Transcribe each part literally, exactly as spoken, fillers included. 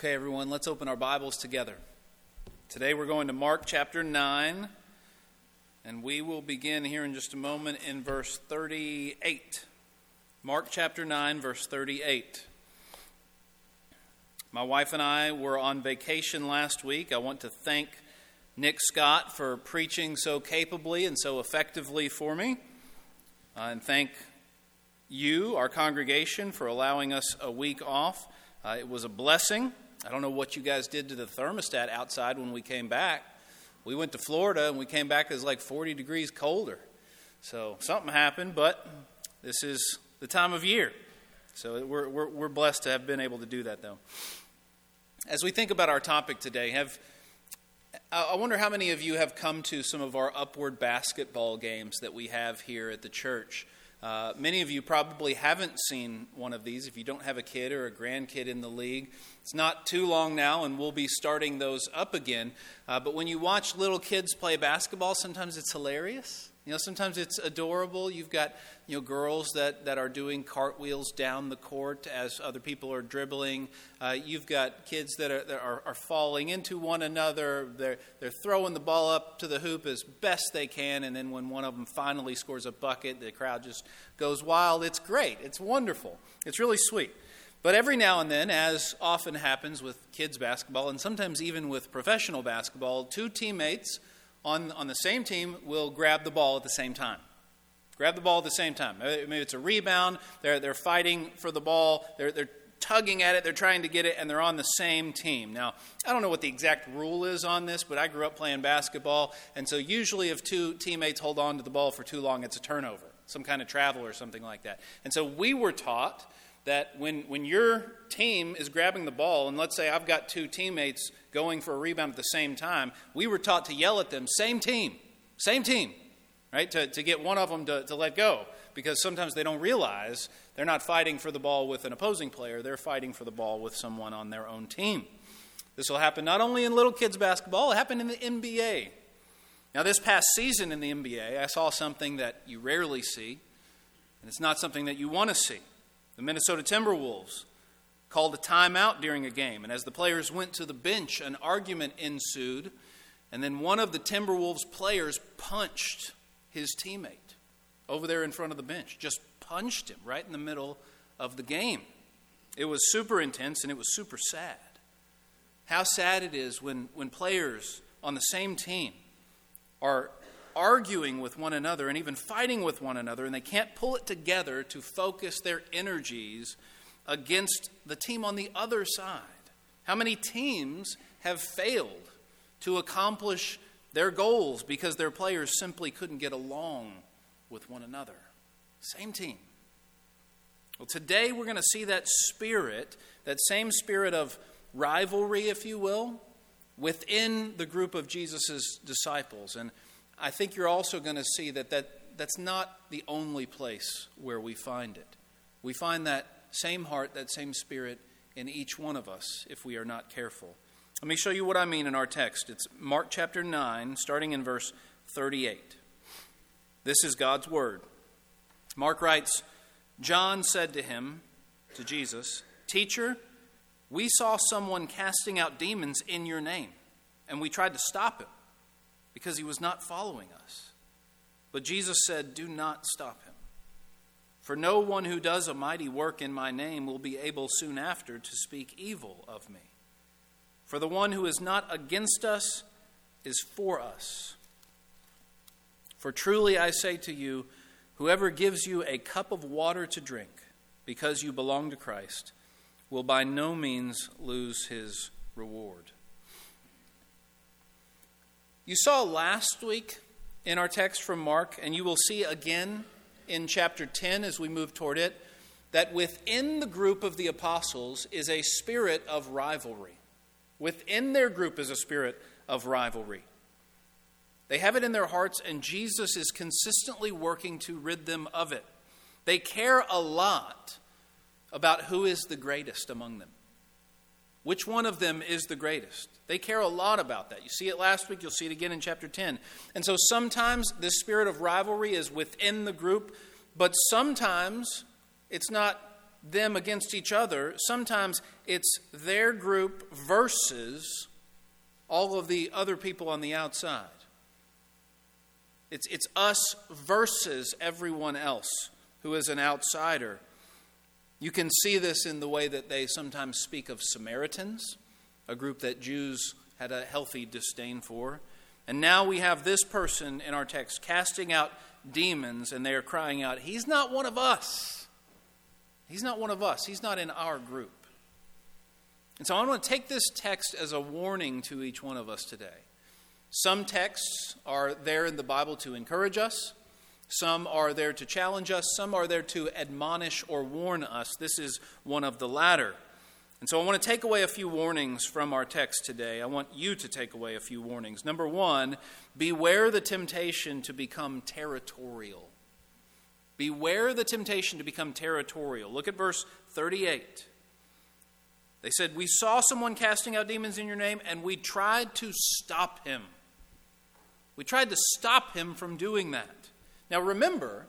Okay, everyone, let's open our Bibles together. Today we're going to Mark chapter nine, and we will begin here in just a moment in verse thirty-eight. Mark chapter nine, verse thirty-eight. My wife and I were on vacation last week. I want to thank Nick Scott for preaching so capably and so effectively for me, uh, and thank you, our congregation, for allowing us a week off. Uh, it was a blessing. I don't know what you guys did to the thermostat outside when we came back. We went to Florida and we came back as like forty degrees colder. So something happened, but this is the time of year. So we're, we're, we're blessed to have been able to do that, though. As we think about our topic today, have I wonder how many of you have come to some of our upward basketball games that we have here at the church. Uh, many of you probably haven't seen one of these if you don't have a kid or a grandkid in the league. It's not too long now, and we'll be starting those up again. Uh, but when you watch little kids play basketball, sometimes it's hilarious. You know, sometimes it's adorable. You've got, you know, girls that, that are doing cartwheels down the court as other people are dribbling. Uh, you've got kids that are that are, are falling into one another. They're, they're throwing the ball up to the hoop as best they can, and then when one of them finally scores a bucket, the crowd just goes wild. It's great. It's wonderful. It's really sweet. But every now and then, as often happens with kids basketball, and sometimes even with professional basketball, two teammates on on the same team will grab the ball at the same time. Grab the ball at the same time. Maybe it's a rebound. They're they're fighting for the ball. They're they're tugging at it. They're trying to get it, and they're on the same team. Now, I don't know what the exact rule is on this, but I grew up playing basketball, and so usually if two teammates hold on to the ball for too long, it's a turnover, some kind of travel or something like that. And so we were taught that when, when your team is grabbing the ball, and let's say I've got two teammates going for a rebound at the same time, we were taught to yell at them, same team, same team, right, to, to get one of them to, to let go, because sometimes they don't realize they're not fighting for the ball with an opposing player, they're fighting for the ball with someone on their own team. This will happen not only in little kids basketball, it happened in the N B A. Now this past season in the N B A, I saw something that you rarely see, and it's not something that you want to see. The Minnesota Timberwolves called a timeout during a game, and as the players went to the bench, an argument ensued, and then one of the Timberwolves players punched his teammate over there in front of the bench, just punched him right in the middle of the game. It was super intense, and it was super sad. How sad it is when, when players on the same team are arguing with one another and even fighting with one another, and they can't pull it together to focus their energies against the team on the other side. How many teams have failed to accomplish their goals because their players simply couldn't get along with one another? Same team. Well, today we're going to see that spirit, that same spirit of rivalry, if you will, within the group of Jesus' disciples. And I think you're also going to see that, that that's not the only place where we find it. We find that same heart, that same spirit in each one of us if we are not careful. Let me show you what I mean in our text. It's Mark chapter nine, starting in verse thirty-eight. This is God's word. Mark writes, John said to him, to Jesus, Teacher, we saw someone casting out demons in your name, and we tried to stop him, because he was not following us. But Jesus said, do not stop him. For no one who does a mighty work in my name will be able soon after to speak evil of me. For the one who is not against us is for us. For truly I say to you, whoever gives you a cup of water to drink, because you belong to Christ, will by no means lose his reward. You saw last week in our text from Mark, and you will see again in chapter ten as we move toward it, that within the group of the apostles is a spirit of rivalry. Within their group is a spirit of rivalry. They have it in their hearts, and Jesus is consistently working to rid them of it. They care a lot about who is the greatest among them. Which one of them is the greatest? They care a lot about that. You see it last week, you'll see it again in chapter ten. And so sometimes this spirit of rivalry is within the group, but sometimes it's not them against each other. Sometimes it's their group versus all of the other people on the outside. It's, it's us versus everyone else who is an outsider. You can see this in the way that they sometimes speak of Samaritans, a group that Jews had a healthy disdain for. And now we have this person in our text casting out demons, and they are crying out, "He's not one of us. He's not one of us. He's not in our group." And so I want to take this text as a warning to each one of us today. Some texts are there in the Bible to encourage us. Some are there to challenge us. Some are there to admonish or warn us. This is one of the latter. And so I want to take away a few warnings from our text today. I want you to take away a few warnings. Number one, beware the temptation to become territorial. Beware the temptation to become territorial. Look at verse thirty-eight. They said, "We saw someone casting out demons in your name, and we tried to stop him." We tried to stop him from doing that. Now remember,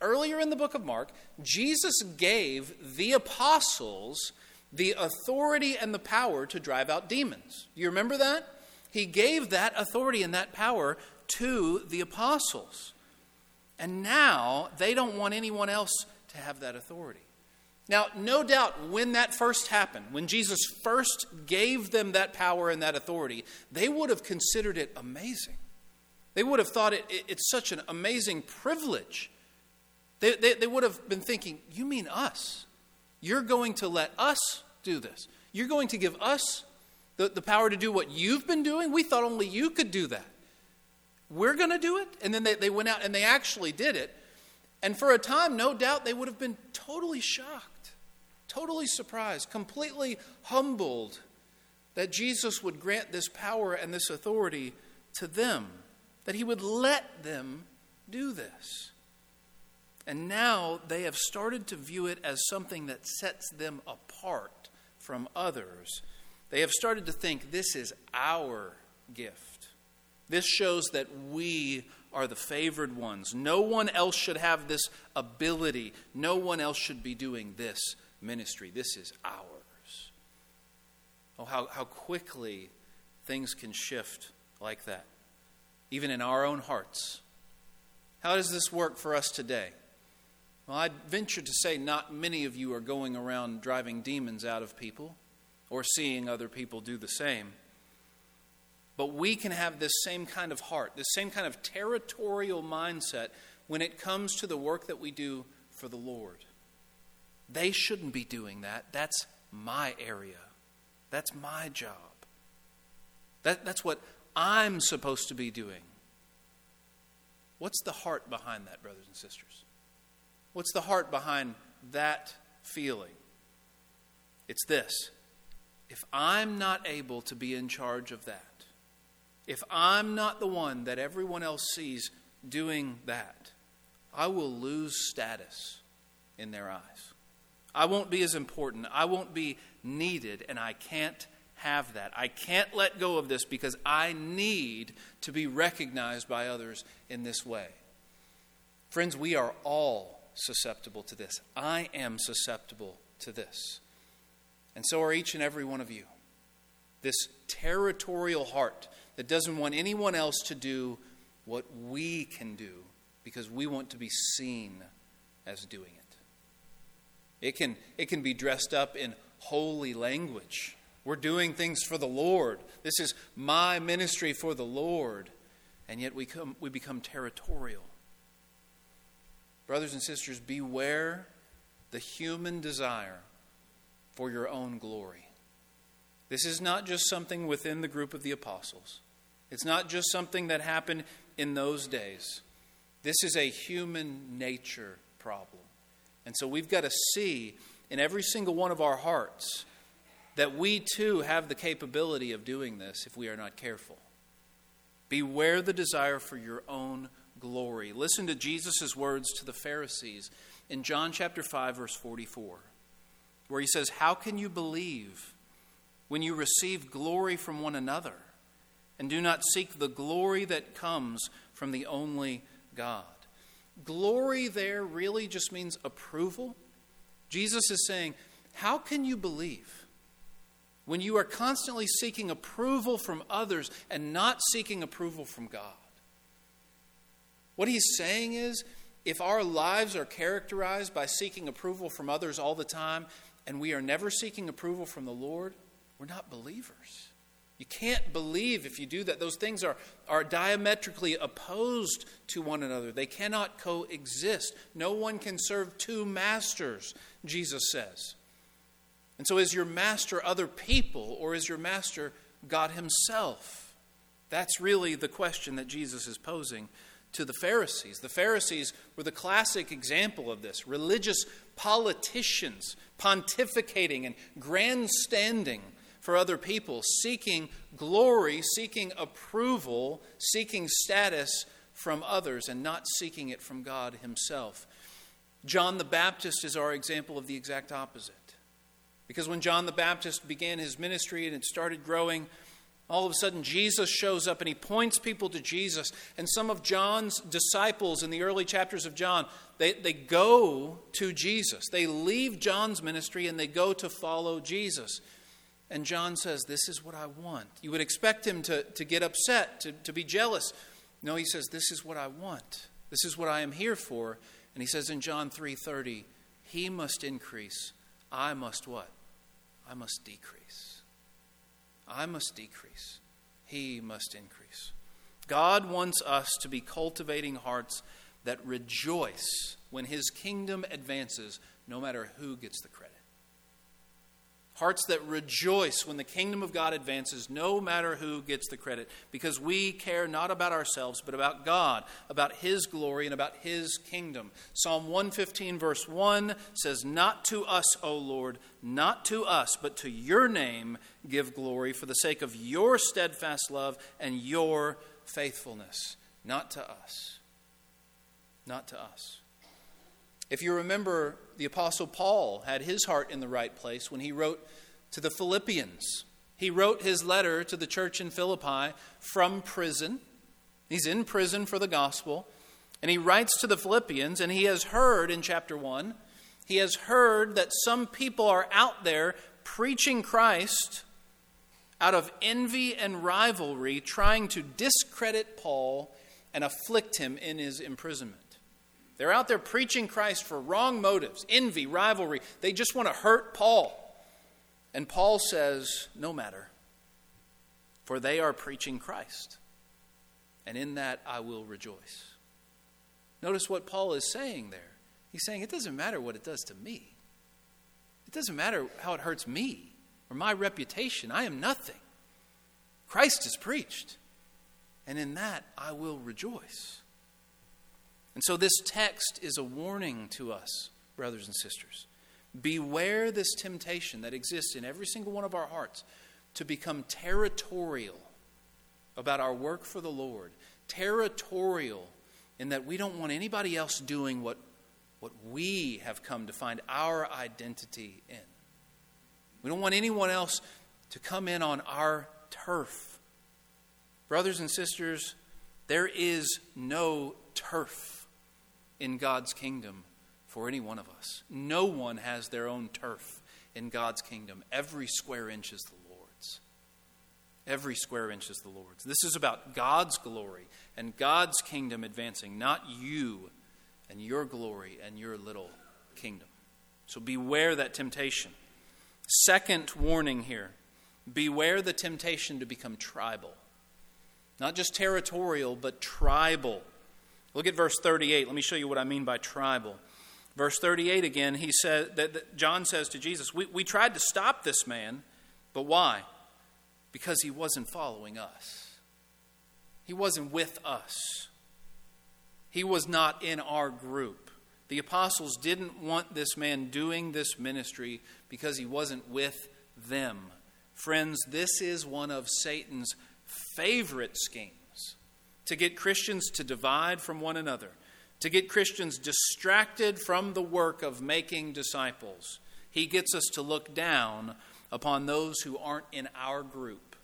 earlier in the book of Mark, Jesus gave the apostles the authority and the power to drive out demons. Do you remember that? He gave that authority and that power to the apostles. And now they don't want anyone else to have that authority. Now, no doubt when that first happened, when Jesus first gave them that power and that authority, they would have considered it amazing. They would have thought it, it, it's such an amazing privilege. They, they, they would have been thinking, "You mean us? You're going to let us do this? You're going to give us the, the power to do what you've been doing? We thought only you could do that. We're going to do it?" And then they, they went out and they actually did it. And for a time, no doubt, they would have been totally shocked, totally surprised, completely humbled that Jesus would grant this power and this authority to them, that he would let them do this. And now they have started to view it as something that sets them apart from others. They have started to think, "This is our gift. This shows that we are the favored ones. No one else should have this ability. No one else should be doing this ministry. This is ours." Oh, how, how quickly things can shift like that, even in our own hearts. How does this work for us today? Well, I'd venture to say not many of you are going around driving demons out of people or seeing other people do the same. But we can have this same kind of heart, this same kind of territorial mindset when it comes to the work that we do for the Lord. "They shouldn't be doing that. That's my area. That's my job. That, that's what I'm supposed to be doing." What's the heart behind that, brothers and sisters? What's the heart behind that feeling? It's this: if I'm not able to be in charge of that, if I'm not the one that everyone else sees doing that, I will lose status in their eyes. I won't be as important. I won't be needed, and I can't have that. I can't let go of this because I need to be recognized by others in this way. Friends, we are all susceptible to this. I am susceptible to this. And so are each and every one of you. This territorial heart that doesn't want anyone else to do what we can do because we want to be seen as doing it. It can, it can be dressed up in holy language. "We're doing things for the Lord. This is my ministry for the Lord." And yet we come, we become territorial. Brothers and sisters, beware the human desire for your own glory. This is not just something within the group of the apostles. It's not just something that happened in those days. This is a human nature problem. And so we've got to see in every single one of our hearts that we too have the capability of doing this if we are not careful. Beware the desire for your own glory. Listen to Jesus' words to the Pharisees in John chapter five, verse forty-four, where he says, "How can you believe when you receive glory from one another and do not seek the glory that comes from the only God?" Glory there really just means approval. Jesus is saying, how can you believe when you are constantly seeking approval from others and not seeking approval from God? What he's saying is, if our lives are characterized by seeking approval from others all the time, and we are never seeking approval from the Lord, we're not believers. You can't believe if you do that. Those things are, are diametrically opposed to one another. They cannot coexist. No one can serve two masters, Jesus says. And so is your master other people, or is your master God himself? That's really the question that Jesus is posing to the Pharisees. The Pharisees were the classic example of this. Religious politicians pontificating and grandstanding for other people, seeking glory, seeking approval, seeking status from others, and not seeking it from God himself. John the Baptist is our example of the exact opposite. Because when John the Baptist began his ministry and it started growing, all of a sudden Jesus shows up and he points people to Jesus. And some of John's disciples in the early chapters of John, they, they go to Jesus. They leave John's ministry and they go to follow Jesus. And John says, this is what I want. You would expect him to, to get upset, to, to be jealous. No, he says, this is what I want. This is what I am here for. And he says in John three thirty, he must increase. I must what? I must decrease. I must decrease. He must increase. God wants us to be cultivating hearts that rejoice when his kingdom advances, no matter who gets the credit. Hearts that rejoice when the kingdom of God advances, no matter who gets the credit, because we care not about ourselves, but about God, about his glory and about his kingdom. Psalm one fifteen verse one says, not to us, O Lord, not to us, but to your name give glory for the sake of your steadfast love and your faithfulness. Not to us. Not to us. If you remember, the Apostle Paul had his heart in the right place when he wrote to the Philippians. He wrote his letter to the church in Philippi from prison. He's in prison for the gospel. And he writes to the Philippians, and he has heard in chapter one, he has heard that some people are out there preaching Christ out of envy and rivalry, trying to discredit Paul and afflict him in his imprisonment. They're out there preaching Christ for wrong motives, envy, rivalry. They just want to hurt Paul. And Paul says, no matter, for they are preaching Christ, and in that I will rejoice. Notice what Paul is saying there. He's saying, it doesn't matter what it does to me. It doesn't matter how it hurts me or my reputation. I am nothing. Christ is preached, and in that I will rejoice. And so this text is a warning to us, brothers and sisters. Beware this temptation that exists in every single one of our hearts to become territorial about our work for the Lord. Territorial in that we don't want anybody else doing what, what we have come to find our identity in. We don't want anyone else to come in on our turf. Brothers and sisters, there is no turf in God's kingdom for any one of us. No one has their own turf in God's kingdom. Every square inch is the Lord's. Every square inch is the Lord's. This is about God's glory and God's kingdom advancing, not you and your glory and your little kingdom. So beware that temptation. Second warning here, beware the temptation to become tribal. Not just territorial, but tribal. Look at verse thirty-eight. Let me show you what I mean by tribal. Verse thirty-eight again, he said that, that John says to Jesus, we, we tried to stop this man, but why? Because he wasn't following us. He wasn't with us. He was not in our group. The apostles didn't want this man doing this ministry because he wasn't with them. Friends, this is one of Satan's favorite schemes. To get Christians to divide from one another, to get Christians distracted from the work of making disciples. He gets us to look down upon those who aren't in our group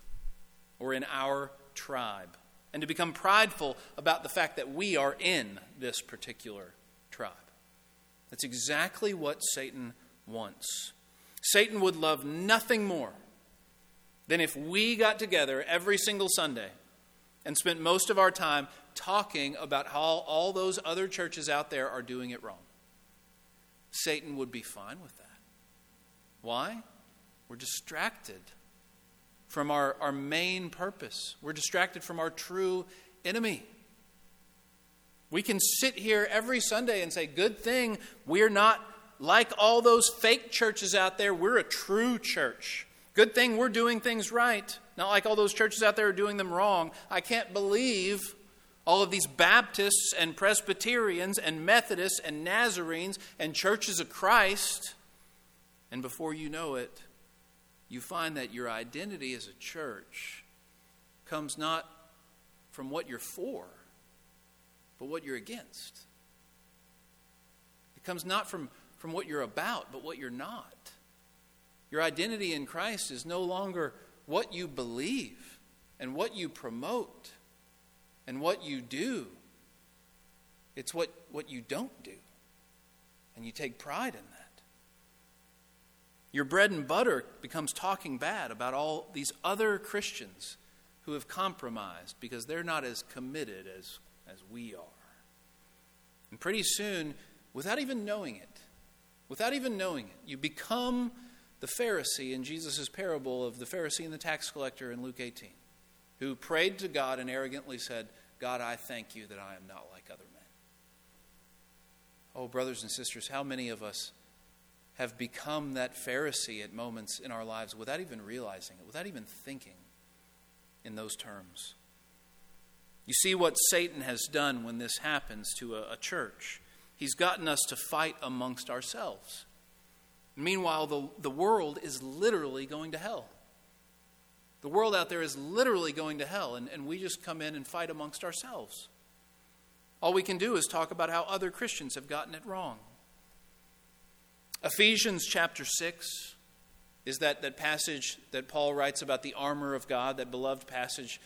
or in our tribe, and to become prideful about the fact that we are in this particular tribe. That's exactly what Satan once. Satan would love nothing more than if we got together every single Sunday and spent most of our time talking about how all those other churches out there are doing it wrong. Satan would be fine with that. Why? We're distracted from our, our main purpose. We're distracted from our true enemy. We can sit here every Sunday and say, good thing we're not like all those fake churches out there. We're a true church. Good thing we're doing things right. Not like all those churches out there are doing them wrong. I can't believe all of these Baptists and Presbyterians and Methodists and Nazarenes and Churches of Christ. And before you know it, you find that your identity as a church comes not from what you're for, but what you're against. It comes not from, from what you're about, but what you're not. Your identity in Christ is no longer what you believe and what you promote and what you do. It's what, what you don't do. And you take pride in that. Your bread and butter becomes talking bad about all these other Christians who have compromised because they're not as committed as, as we are. And pretty soon, without even knowing it, without even knowing it, you become the Pharisee in Jesus' parable of the Pharisee and the tax collector in Luke eighteen, who prayed to God and arrogantly said, God, I thank you that I am not like other men. Oh, brothers and sisters, how many of us have become that Pharisee at moments in our lives without even realizing it, without even thinking in those terms? You see what Satan has done when this happens to a, a church. He's gotten us to fight amongst ourselves. Meanwhile, the, the world is literally going to hell. The world out there is literally going to hell, and, and we just come in and fight amongst ourselves. All we can do is talk about how other Christians have gotten it wrong. Ephesians chapter six is that, that passage that Paul writes about the armor of God, that beloved passage.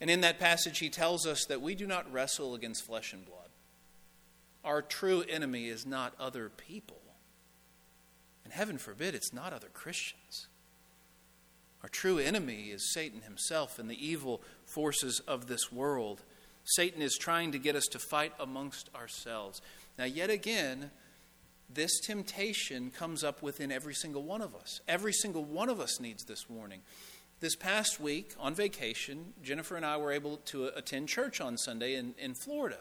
And in that passage, he tells us that we do not wrestle against flesh and blood. Our true enemy is not other people. And heaven forbid, it's not other Christians. Our true enemy is Satan himself and the evil forces of this world. Satan is trying to get us to fight amongst ourselves. Now, yet again, this temptation comes up within every single one of us. Every single one of us needs this warning. This past week, on vacation, Jennifer and I were able to attend church on Sunday in, in Florida.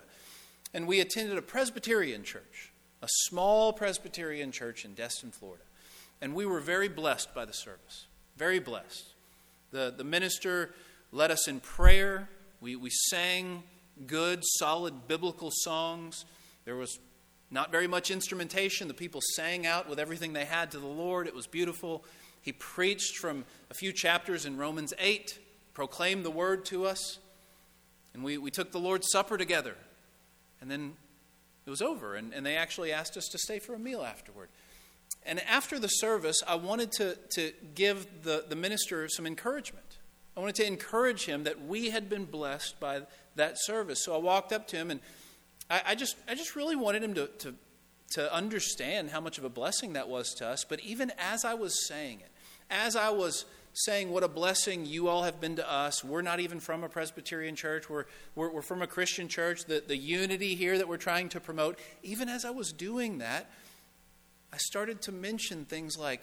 And we attended a Presbyterian church, a small Presbyterian church in Destin, Florida. And we were very blessed by the service, very blessed. The, the minister led us in prayer. We, we sang good, solid biblical songs. There was not very much instrumentation. The people sang out with everything they had to the Lord. It was beautiful. He preached from a few chapters in Romans eight, proclaimed the word to us. And we, we took the Lord's Supper together. And then it was over. And, and they actually asked us to stay for a meal afterward. And after the service, I wanted to, to give the, the minister some encouragement. I wanted to encourage him that we had been blessed by that service. So I walked up to him and I, I just I just really wanted him to, to, to understand how much of a blessing that was to us. But even as I was saying it, as I was saying what a blessing you all have been to us, we're not even from a Presbyterian church, we're, we're, we're from a Christian church, the, the unity here that we're trying to promote, even as I was doing that, I started to mention things like,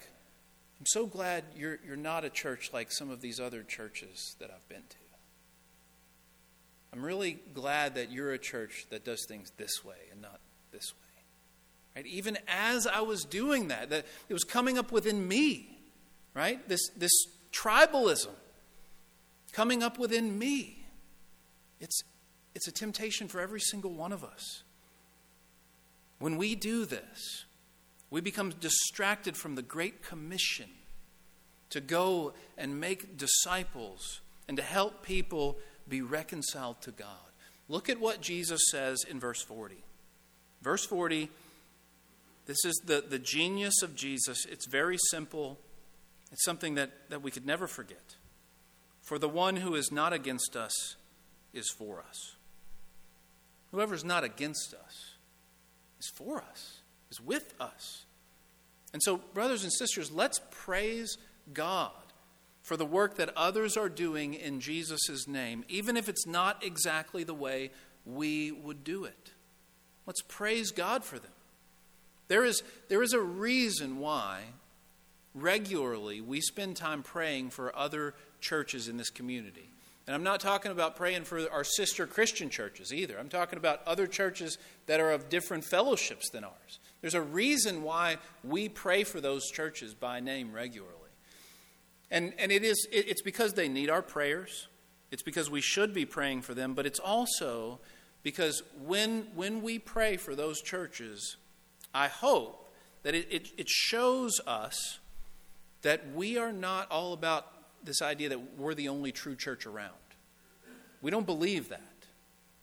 I'm so glad you're you're not a church like some of these other churches that I've been to. I'm really glad that you're a church that does things this way and not this way. Right? Even as I was doing that, that it was coming up within me, right? This this tribalism coming up within me. It's it's a temptation for every single one of us. When we do this, we become distracted from the Great Commission to go and make disciples and to help people be reconciled to God. Look at what Jesus says in verse forty. Verse forty, this is the, the genius of Jesus. It's very simple. It's something that, that we could never forget. For the one who is not against us is for us. Whoever's not against us is for us, is with us. And so, brothers and sisters, let's praise God for the work that others are doing in Jesus' name, even if it's not exactly the way we would do it. Let's praise God for them. There is, there is a reason why regularly we spend time praying for other churches in this community. And I'm not talking about praying for our sister Christian churches either. I'm talking about other churches that are of different fellowships than ours. There's a reason why we pray for those churches by name regularly. And and it is it, it's because they need our prayers. It's because we should be praying for them, but it's also because when when we pray for those churches, I hope that it, it, it shows us that we are not all about this idea that we're the only true church around. We don't believe that.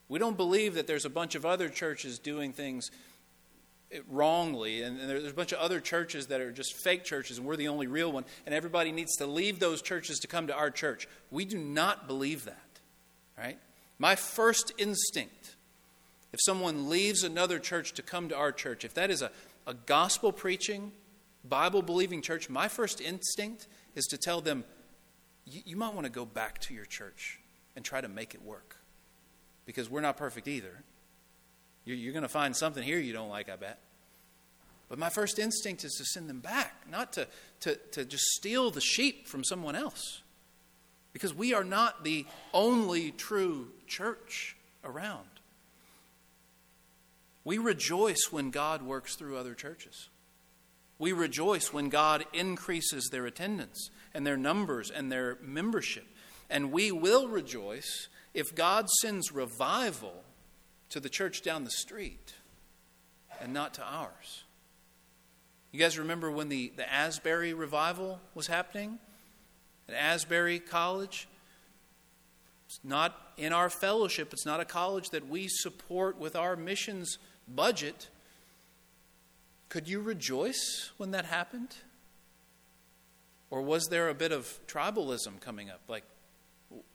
We don't believe that there's a bunch of other churches doing things wrongly, and there's a bunch of other churches that are just fake churches, and we're the only real one, and everybody needs to leave those churches to come to our church. We do not believe that, right? My first instinct, if someone leaves another church to come to our church, if that is a, a gospel-preaching, Bible-believing church, my first instinct is to tell them, you might want to go back to your church and try to make it work, because we're not perfect either. You're going to find something here you don't like, I bet. But my first instinct is to send them back, not to, to, to just steal the sheep from someone else. Because we are not the only true church around. We rejoice when God works through other churches. We rejoice when God increases their attendance and their numbers and their membership. And we will rejoice if God sends revival to the church down the street and not to ours. You guys remember when the, the Asbury revival was happening at Asbury College? It's not in our fellowship. It's not a college that we support with our missions budget. Could you rejoice when that happened? Or was there a bit of tribalism coming up? Like,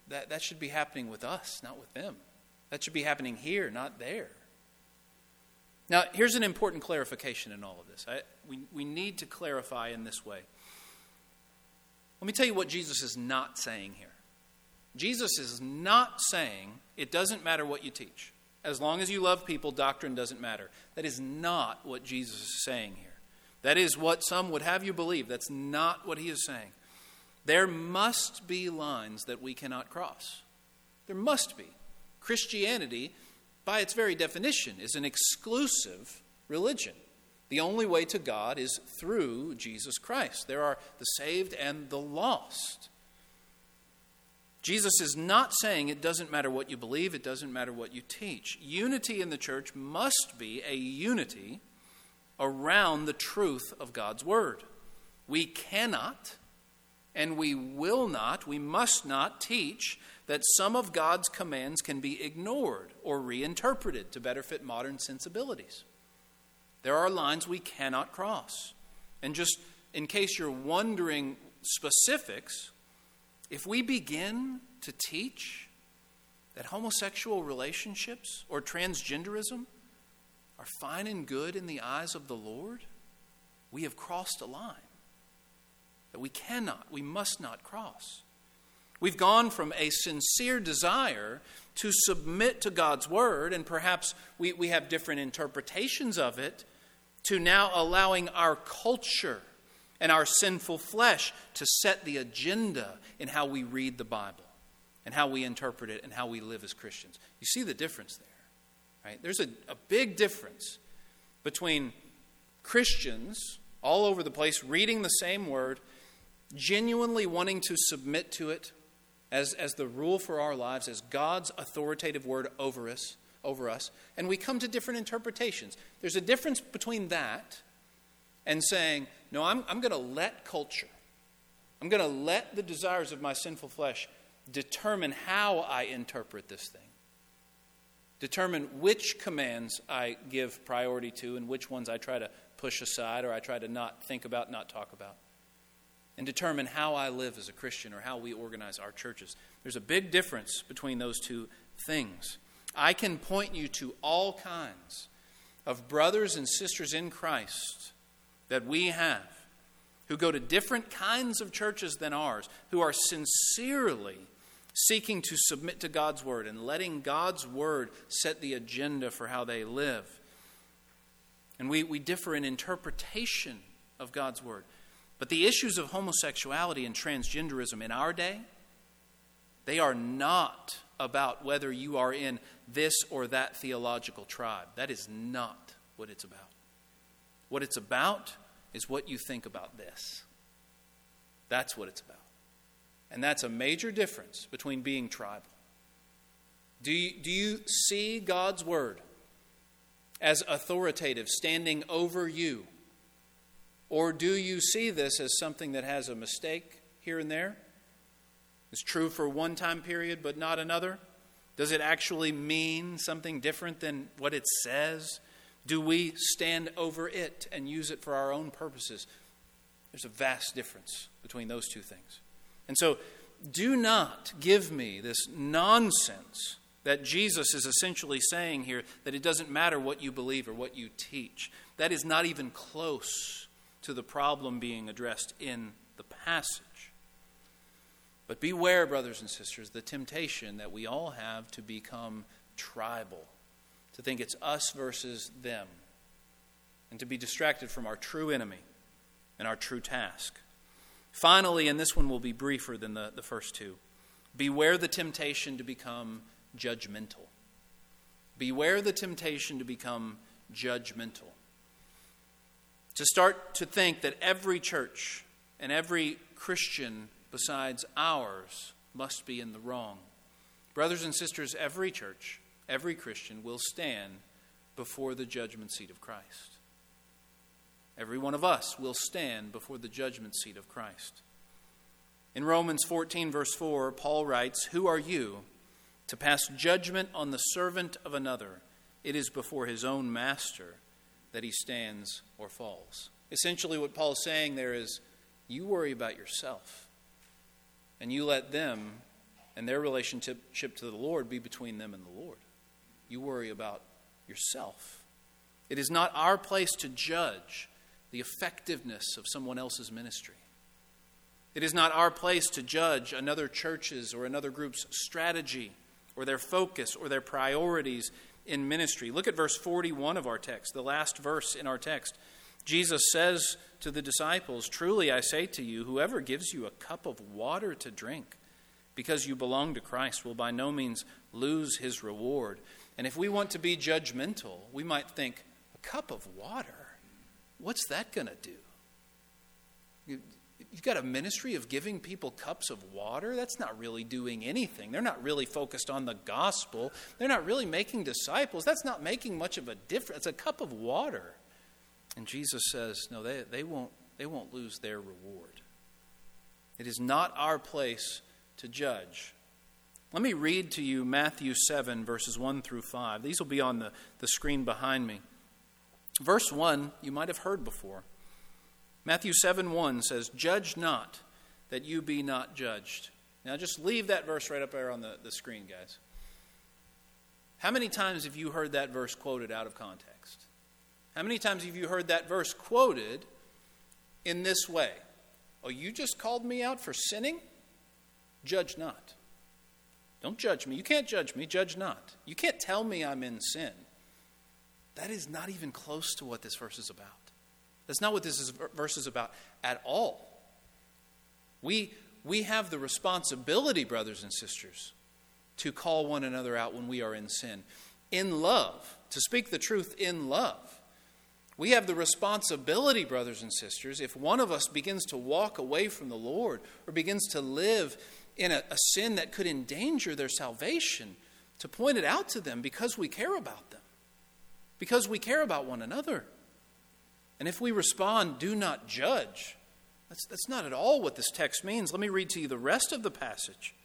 that, that should be happening with us, not with them. That should be happening here, not there. Now, here's an important clarification in all of this. I, we, we need to clarify in this way. Let me tell you what Jesus is not saying here. Jesus is not saying it doesn't matter what you teach. As long as you love people, doctrine doesn't matter. That is not what Jesus is saying here. That is what some would have you believe. That's not what he is saying. There must be lines that we cannot cross. There must be. Christianity, by its very definition, is an exclusive religion. The only way to God is through Jesus Christ. There are the saved and the lost. Jesus is not saying it doesn't matter what you believe, it doesn't matter what you teach. Unity in the church must be a unity around the truth of God's word. We cannot, and we will not, we must not teach that some of God's commands can be ignored or reinterpreted to better fit modern sensibilities. There are lines we cannot cross. And just in case you're wondering specifics, if we begin to teach that homosexual relationships or transgenderism are fine and good in the eyes of the Lord, we have crossed a line that we cannot, we must not cross. We've gone from a sincere desire to submit to God's word, and perhaps we, we have different interpretations of it, to now allowing our culture and our sinful flesh to set the agenda in how we read the Bible and how we interpret it and how we live as Christians. You see the difference there, right? There's a, a big difference between Christians all over the place reading the same word, genuinely wanting to submit to it as, as the rule for our lives, as God's authoritative word over us, over us, and we come to different interpretations. There's a difference between that and saying, no, I'm, I'm going to let culture, I'm going to let the desires of my sinful flesh determine how I interpret this thing, determine which commands I give priority to and which ones I try to push aside or I try to not think about, not talk about, and determine how I live as a Christian or how we organize our churches. There's a big difference between those two things. I can point you to all kinds of brothers and sisters in Christ that we have, who go to different kinds of churches than ours, who are sincerely seeking to submit to God's word and letting God's word set the agenda for how they live. And we, we differ in interpretation of God's word. But the issues of homosexuality and transgenderism in our day, they are not about whether you are in this or that theological tribe. That is not what it's about. What it's about is what you think about this. That's what it's about. And that's a major difference between being tribal. Do you, do you see God's word as authoritative, standing over you? Or do you see this as something that has a mistake here and there? It's true for one time period, but not another? Does it actually mean something different than what it says? Do we stand over it and use it for our own purposes? There's a vast difference between those two things. And so, do not give me this nonsense that Jesus is essentially saying here, that it doesn't matter what you believe or what you teach. That is not even close to the problem being addressed in the passage. But beware, brothers and sisters, the temptation that we all have to become tribal, to think it's us versus them, and to be distracted from our true enemy and our true task. Finally, and this one will be briefer than the, the first two, beware the temptation to become judgmental. Beware the temptation to become judgmental. To start to think that every church and every Christian besides ours must be in the wrong. Brothers and sisters, every church, every Christian will stand before the judgment seat of Christ. Every one of us will stand before the judgment seat of Christ. In Romans fourteen, verse four, Paul writes, "Who are you to pass judgment on the servant of another? It is before his own master that he stands or falls." Essentially what Paul is saying there is, you worry about yourself, and you let them and their relationship to the Lord be between them and the Lord. You worry about yourself. It is not our place to judge the effectiveness of someone else's ministry. It is not our place to judge another church's or another group's strategy or their focus or their priorities in ministry. Look at verse forty-one of our text, the last verse in our text. Jesus says to the disciples, "Truly I say to you, whoever gives you a cup of water to drink because you belong to Christ will by no means lose his reward." And if we want to be judgmental, we might think, a cup of water? What's that going to do? You, you've got a ministry of giving people cups of water? That's not really doing anything. They're not really focused on the gospel. They're not really making disciples. That's not making much of a difference. It's a cup of water. And Jesus says, no, they, they won't, they won't lose their reward. It is not our place to judge. Let me read to you Matthew seven, verses one through five. These will be on the, the screen behind me. Verse one, you might have heard before. Matthew seven one says, "Judge not, that you be not judged." Now just leave that verse right up there on the, the screen, guys. How many times have you heard that verse quoted out of context? How many times have you heard that verse quoted in this way? "Oh, you just called me out for sinning? Judge not. Don't judge me. You can't judge me. Judge not. You can't tell me I'm in sin." That is not even close to what this verse is about. That's not what this is, verse is about at all. We, we have the responsibility, brothers and sisters, to call one another out when we are in sin. In love, to speak the truth in love. We have the responsibility, brothers and sisters, if one of us begins to walk away from the Lord or begins to live in a, a sin that could endanger their salvation, to point it out to them because we care about them, because we care about one another. And if we respond, "Do not judge," that's, that's not at all what this text means. Let me read to you the rest of the passage.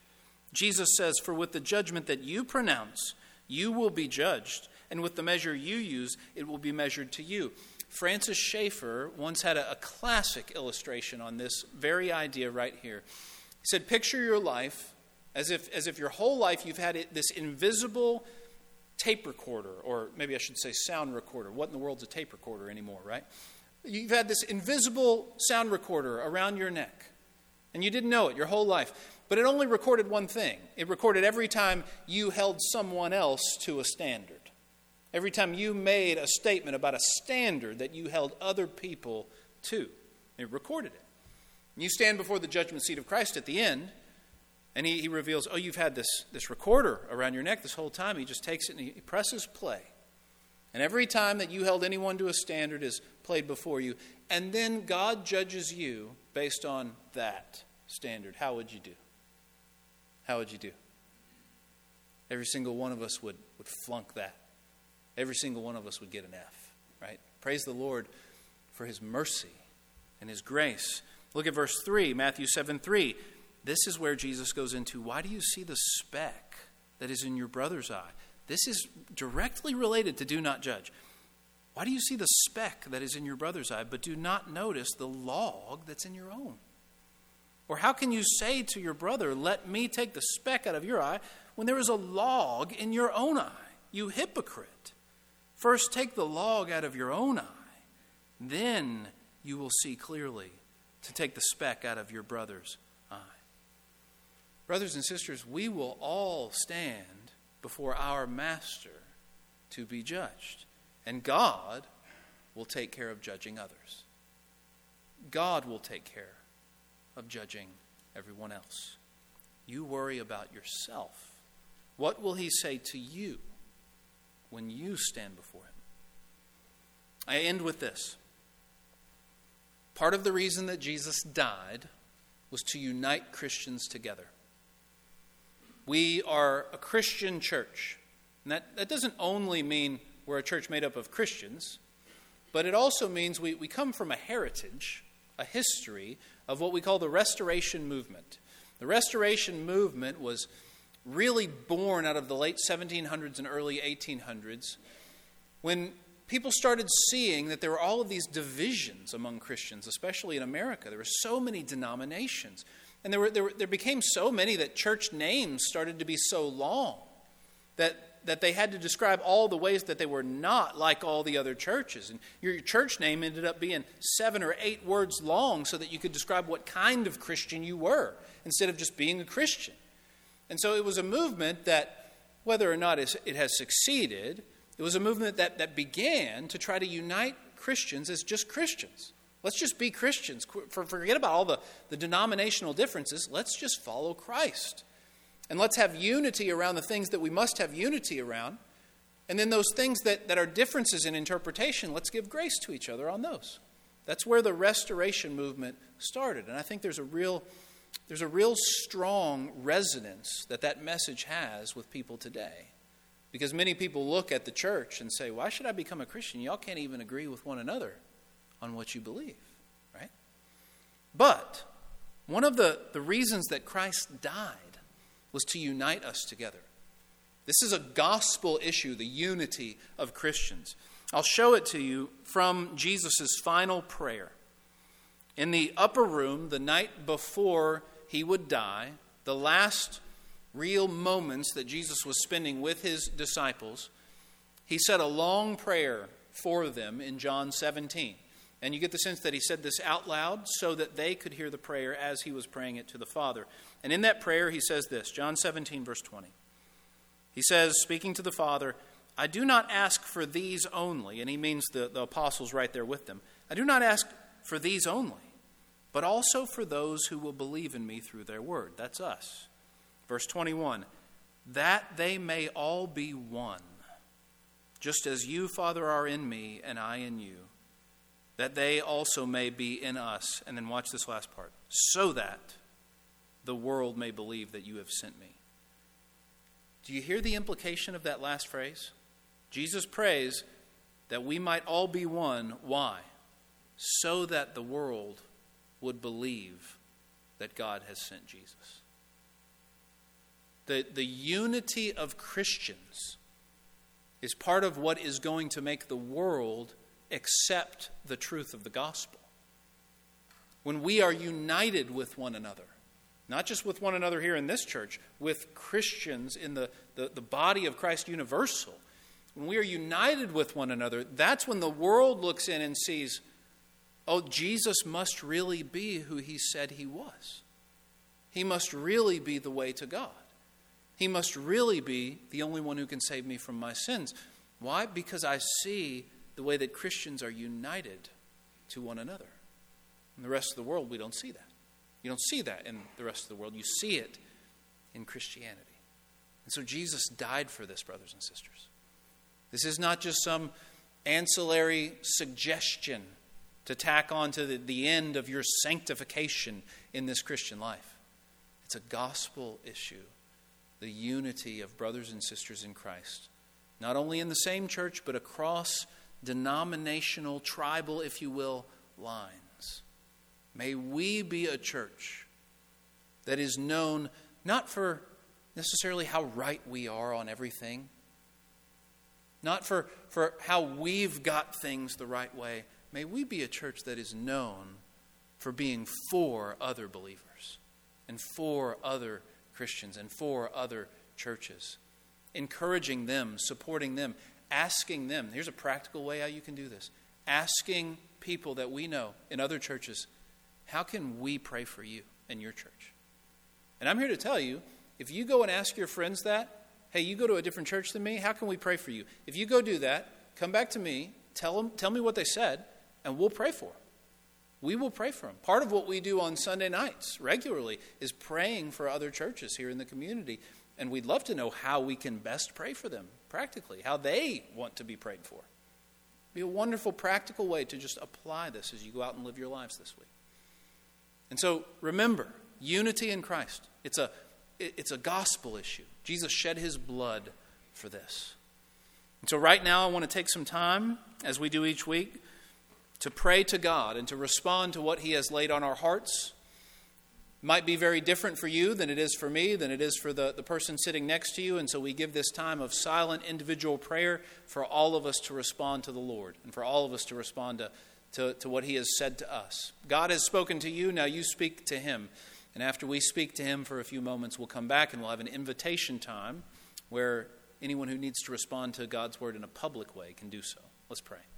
Jesus says, "For with the judgment that you pronounce, you will be judged, and with the measure you use, it will be measured to you." Francis Schaeffer once had a, a classic illustration on this very idea right here. He said, picture your life as if, as if your whole life you've had it, this invisible tape recorder, or maybe I should say sound recorder. What in the world's a tape recorder anymore, right? you've had this invisible sound recorder around your neck, and you didn't know it your whole life, but it only recorded one thing. It recorded every time you held someone else to a standard, every time you made a statement about a standard that you held other people to. It recorded it. And you stand before the judgment seat of Christ at the end, and he, he reveals, oh, you've had this, this recorder around your neck this whole time. He just takes it and he presses play. And every time that you held anyone to a standard is played before you. And then God judges you based on that standard. How would you do? How would you do? Every single one of us would, would flunk that. Every single one of us would get an F, right? Praise the Lord for his mercy and his grace. Look at verse three, Matthew seven three. This is where Jesus goes into, why do you see the speck that is in your brother's eye? This is directly related to do not judge. Why do you see the speck that is in your brother's eye, but do not notice the log that's in your own? Or how can you say to your brother, let me take the speck out of your eye, when there is a log in your own eye? You hypocrite. First take the log out of your own eye, then you will see clearly to take the speck out of your brother's eye. Brothers and sisters, we will all stand before our master to be judged. And God will take care of judging others. God will take care of judging everyone else. You worry about yourself. What will he say to you when you stand before him? I end with this. Part of the reason that Jesus died was to unite Christians together. We are a Christian church. And that, that doesn't only mean we're a church made up of Christians, but it also means we, we come from a heritage, a history of what we call the Restoration Movement. The Restoration Movement was really born out of the late seventeen hundreds and early eighteen hundreds when people started seeing that there were all of these divisions among Christians, especially in America. There were so many denominations. And there were, there were, there became so many that church names started to be so long that that they had to describe all the ways that they were not like all the other churches. And your church name ended up being seven or eight words long so that you could describe what kind of Christian you were instead of just being a Christian. And so it was a movement that, whether or not it has succeeded, it was a movement that, that began to try to unite Christians as just Christians. Let's just be Christians. Forget about all the, the denominational differences. Let's just follow Christ. And let's have unity around the things that we must have unity around. And then those things that, that are differences in interpretation, let's give grace to each other on those. That's where the Restoration Movement started. And I think there's a real, there's a real strong resonance that that message has with people today. Because many people look at the church and say, why should I become a Christian? Y'all can't even agree with one another on what you believe, right? But one of the, the reasons that Christ died was to unite us together. This is a gospel issue, the unity of Christians. I'll show it to you from Jesus' final prayer. In the upper room, the night before he would die, the last real moments that Jesus was spending with his disciples, he said a long prayer for them in John seventeen. And you get the sense that he said this out loud so that they could hear the prayer as he was praying it to the Father. And in that prayer, he says this, John seventeen, verse twenty. He says, speaking to the Father, I do not ask for these only, and he means the, the apostles right there with them. I do not ask for these only, but also for those who will believe in me through their word. That's us. Verse twenty-one, that they may all be one, just as you, Father, are in me and I in you, that they also may be in us. And then watch this last part. So that the world may believe that you have sent me. Do you hear the implication of that last phrase? Jesus prays that we might all be one. Why? So that the world would believe that God has sent Jesus. The, the unity of Christians is part of what is going to make the world accept the truth of the gospel. When we are united with one another, not just with one another here in this church, with Christians in the, the, the body of Christ universal, when we are united with one another, that's when the world looks in and sees, oh, Jesus must really be who he said he was. He must really be the way to God. He must really be the only one who can save me from my sins. Why? Because I see the way that Christians are united to one another. In the rest of the world, we don't see that. You don't see that in the rest of the world. You see it in Christianity. And so Jesus died for this, brothers and sisters. This is not just some ancillary suggestion to tack on to the, the end of your sanctification in this Christian life. It's a gospel issue, the unity of brothers and sisters in Christ, not only in the same church, but across denominational, tribal, if you will, lines. May we be a church that is known not for necessarily how right we are on everything, not for, for how we've got things the right way. May we be a church that is known for being for other believers and for other Christians and for other churches, encouraging them, supporting them, asking them. Here's a practical way how you can do this. Asking people that we know in other churches, how can we pray for you and your church? And I'm here to tell you, if you go and ask your friends that, hey, you go to a different church than me, how can we pray for you? If you go do that, come back to me, tell them, tell me what they said, and we'll pray for them. We will pray for them. Part of what we do on Sunday nights regularly is praying for other churches here in the community, and we'd love to know how we can best pray for them practically, how they want to be prayed for. It'd be a wonderful practical way to just apply this as you go out and live your lives this week. And so remember, unity in Christ. It's a It's a gospel issue. Jesus shed his blood for this. And so right now I want to take some time, as we do each week, to pray to God and to respond to what he has laid on our hearts. It might be very different for you than it is for me, than it is for the, the person sitting next to you. And so we give this time of silent individual prayer for all of us to respond to the Lord and for all of us to respond to, to, to what he has said to us. God has spoken to you, now you speak to him. And after we speak to him for a few moments, we'll come back and we'll have an invitation time where anyone who needs to respond to God's word in a public way can do so. Let's pray.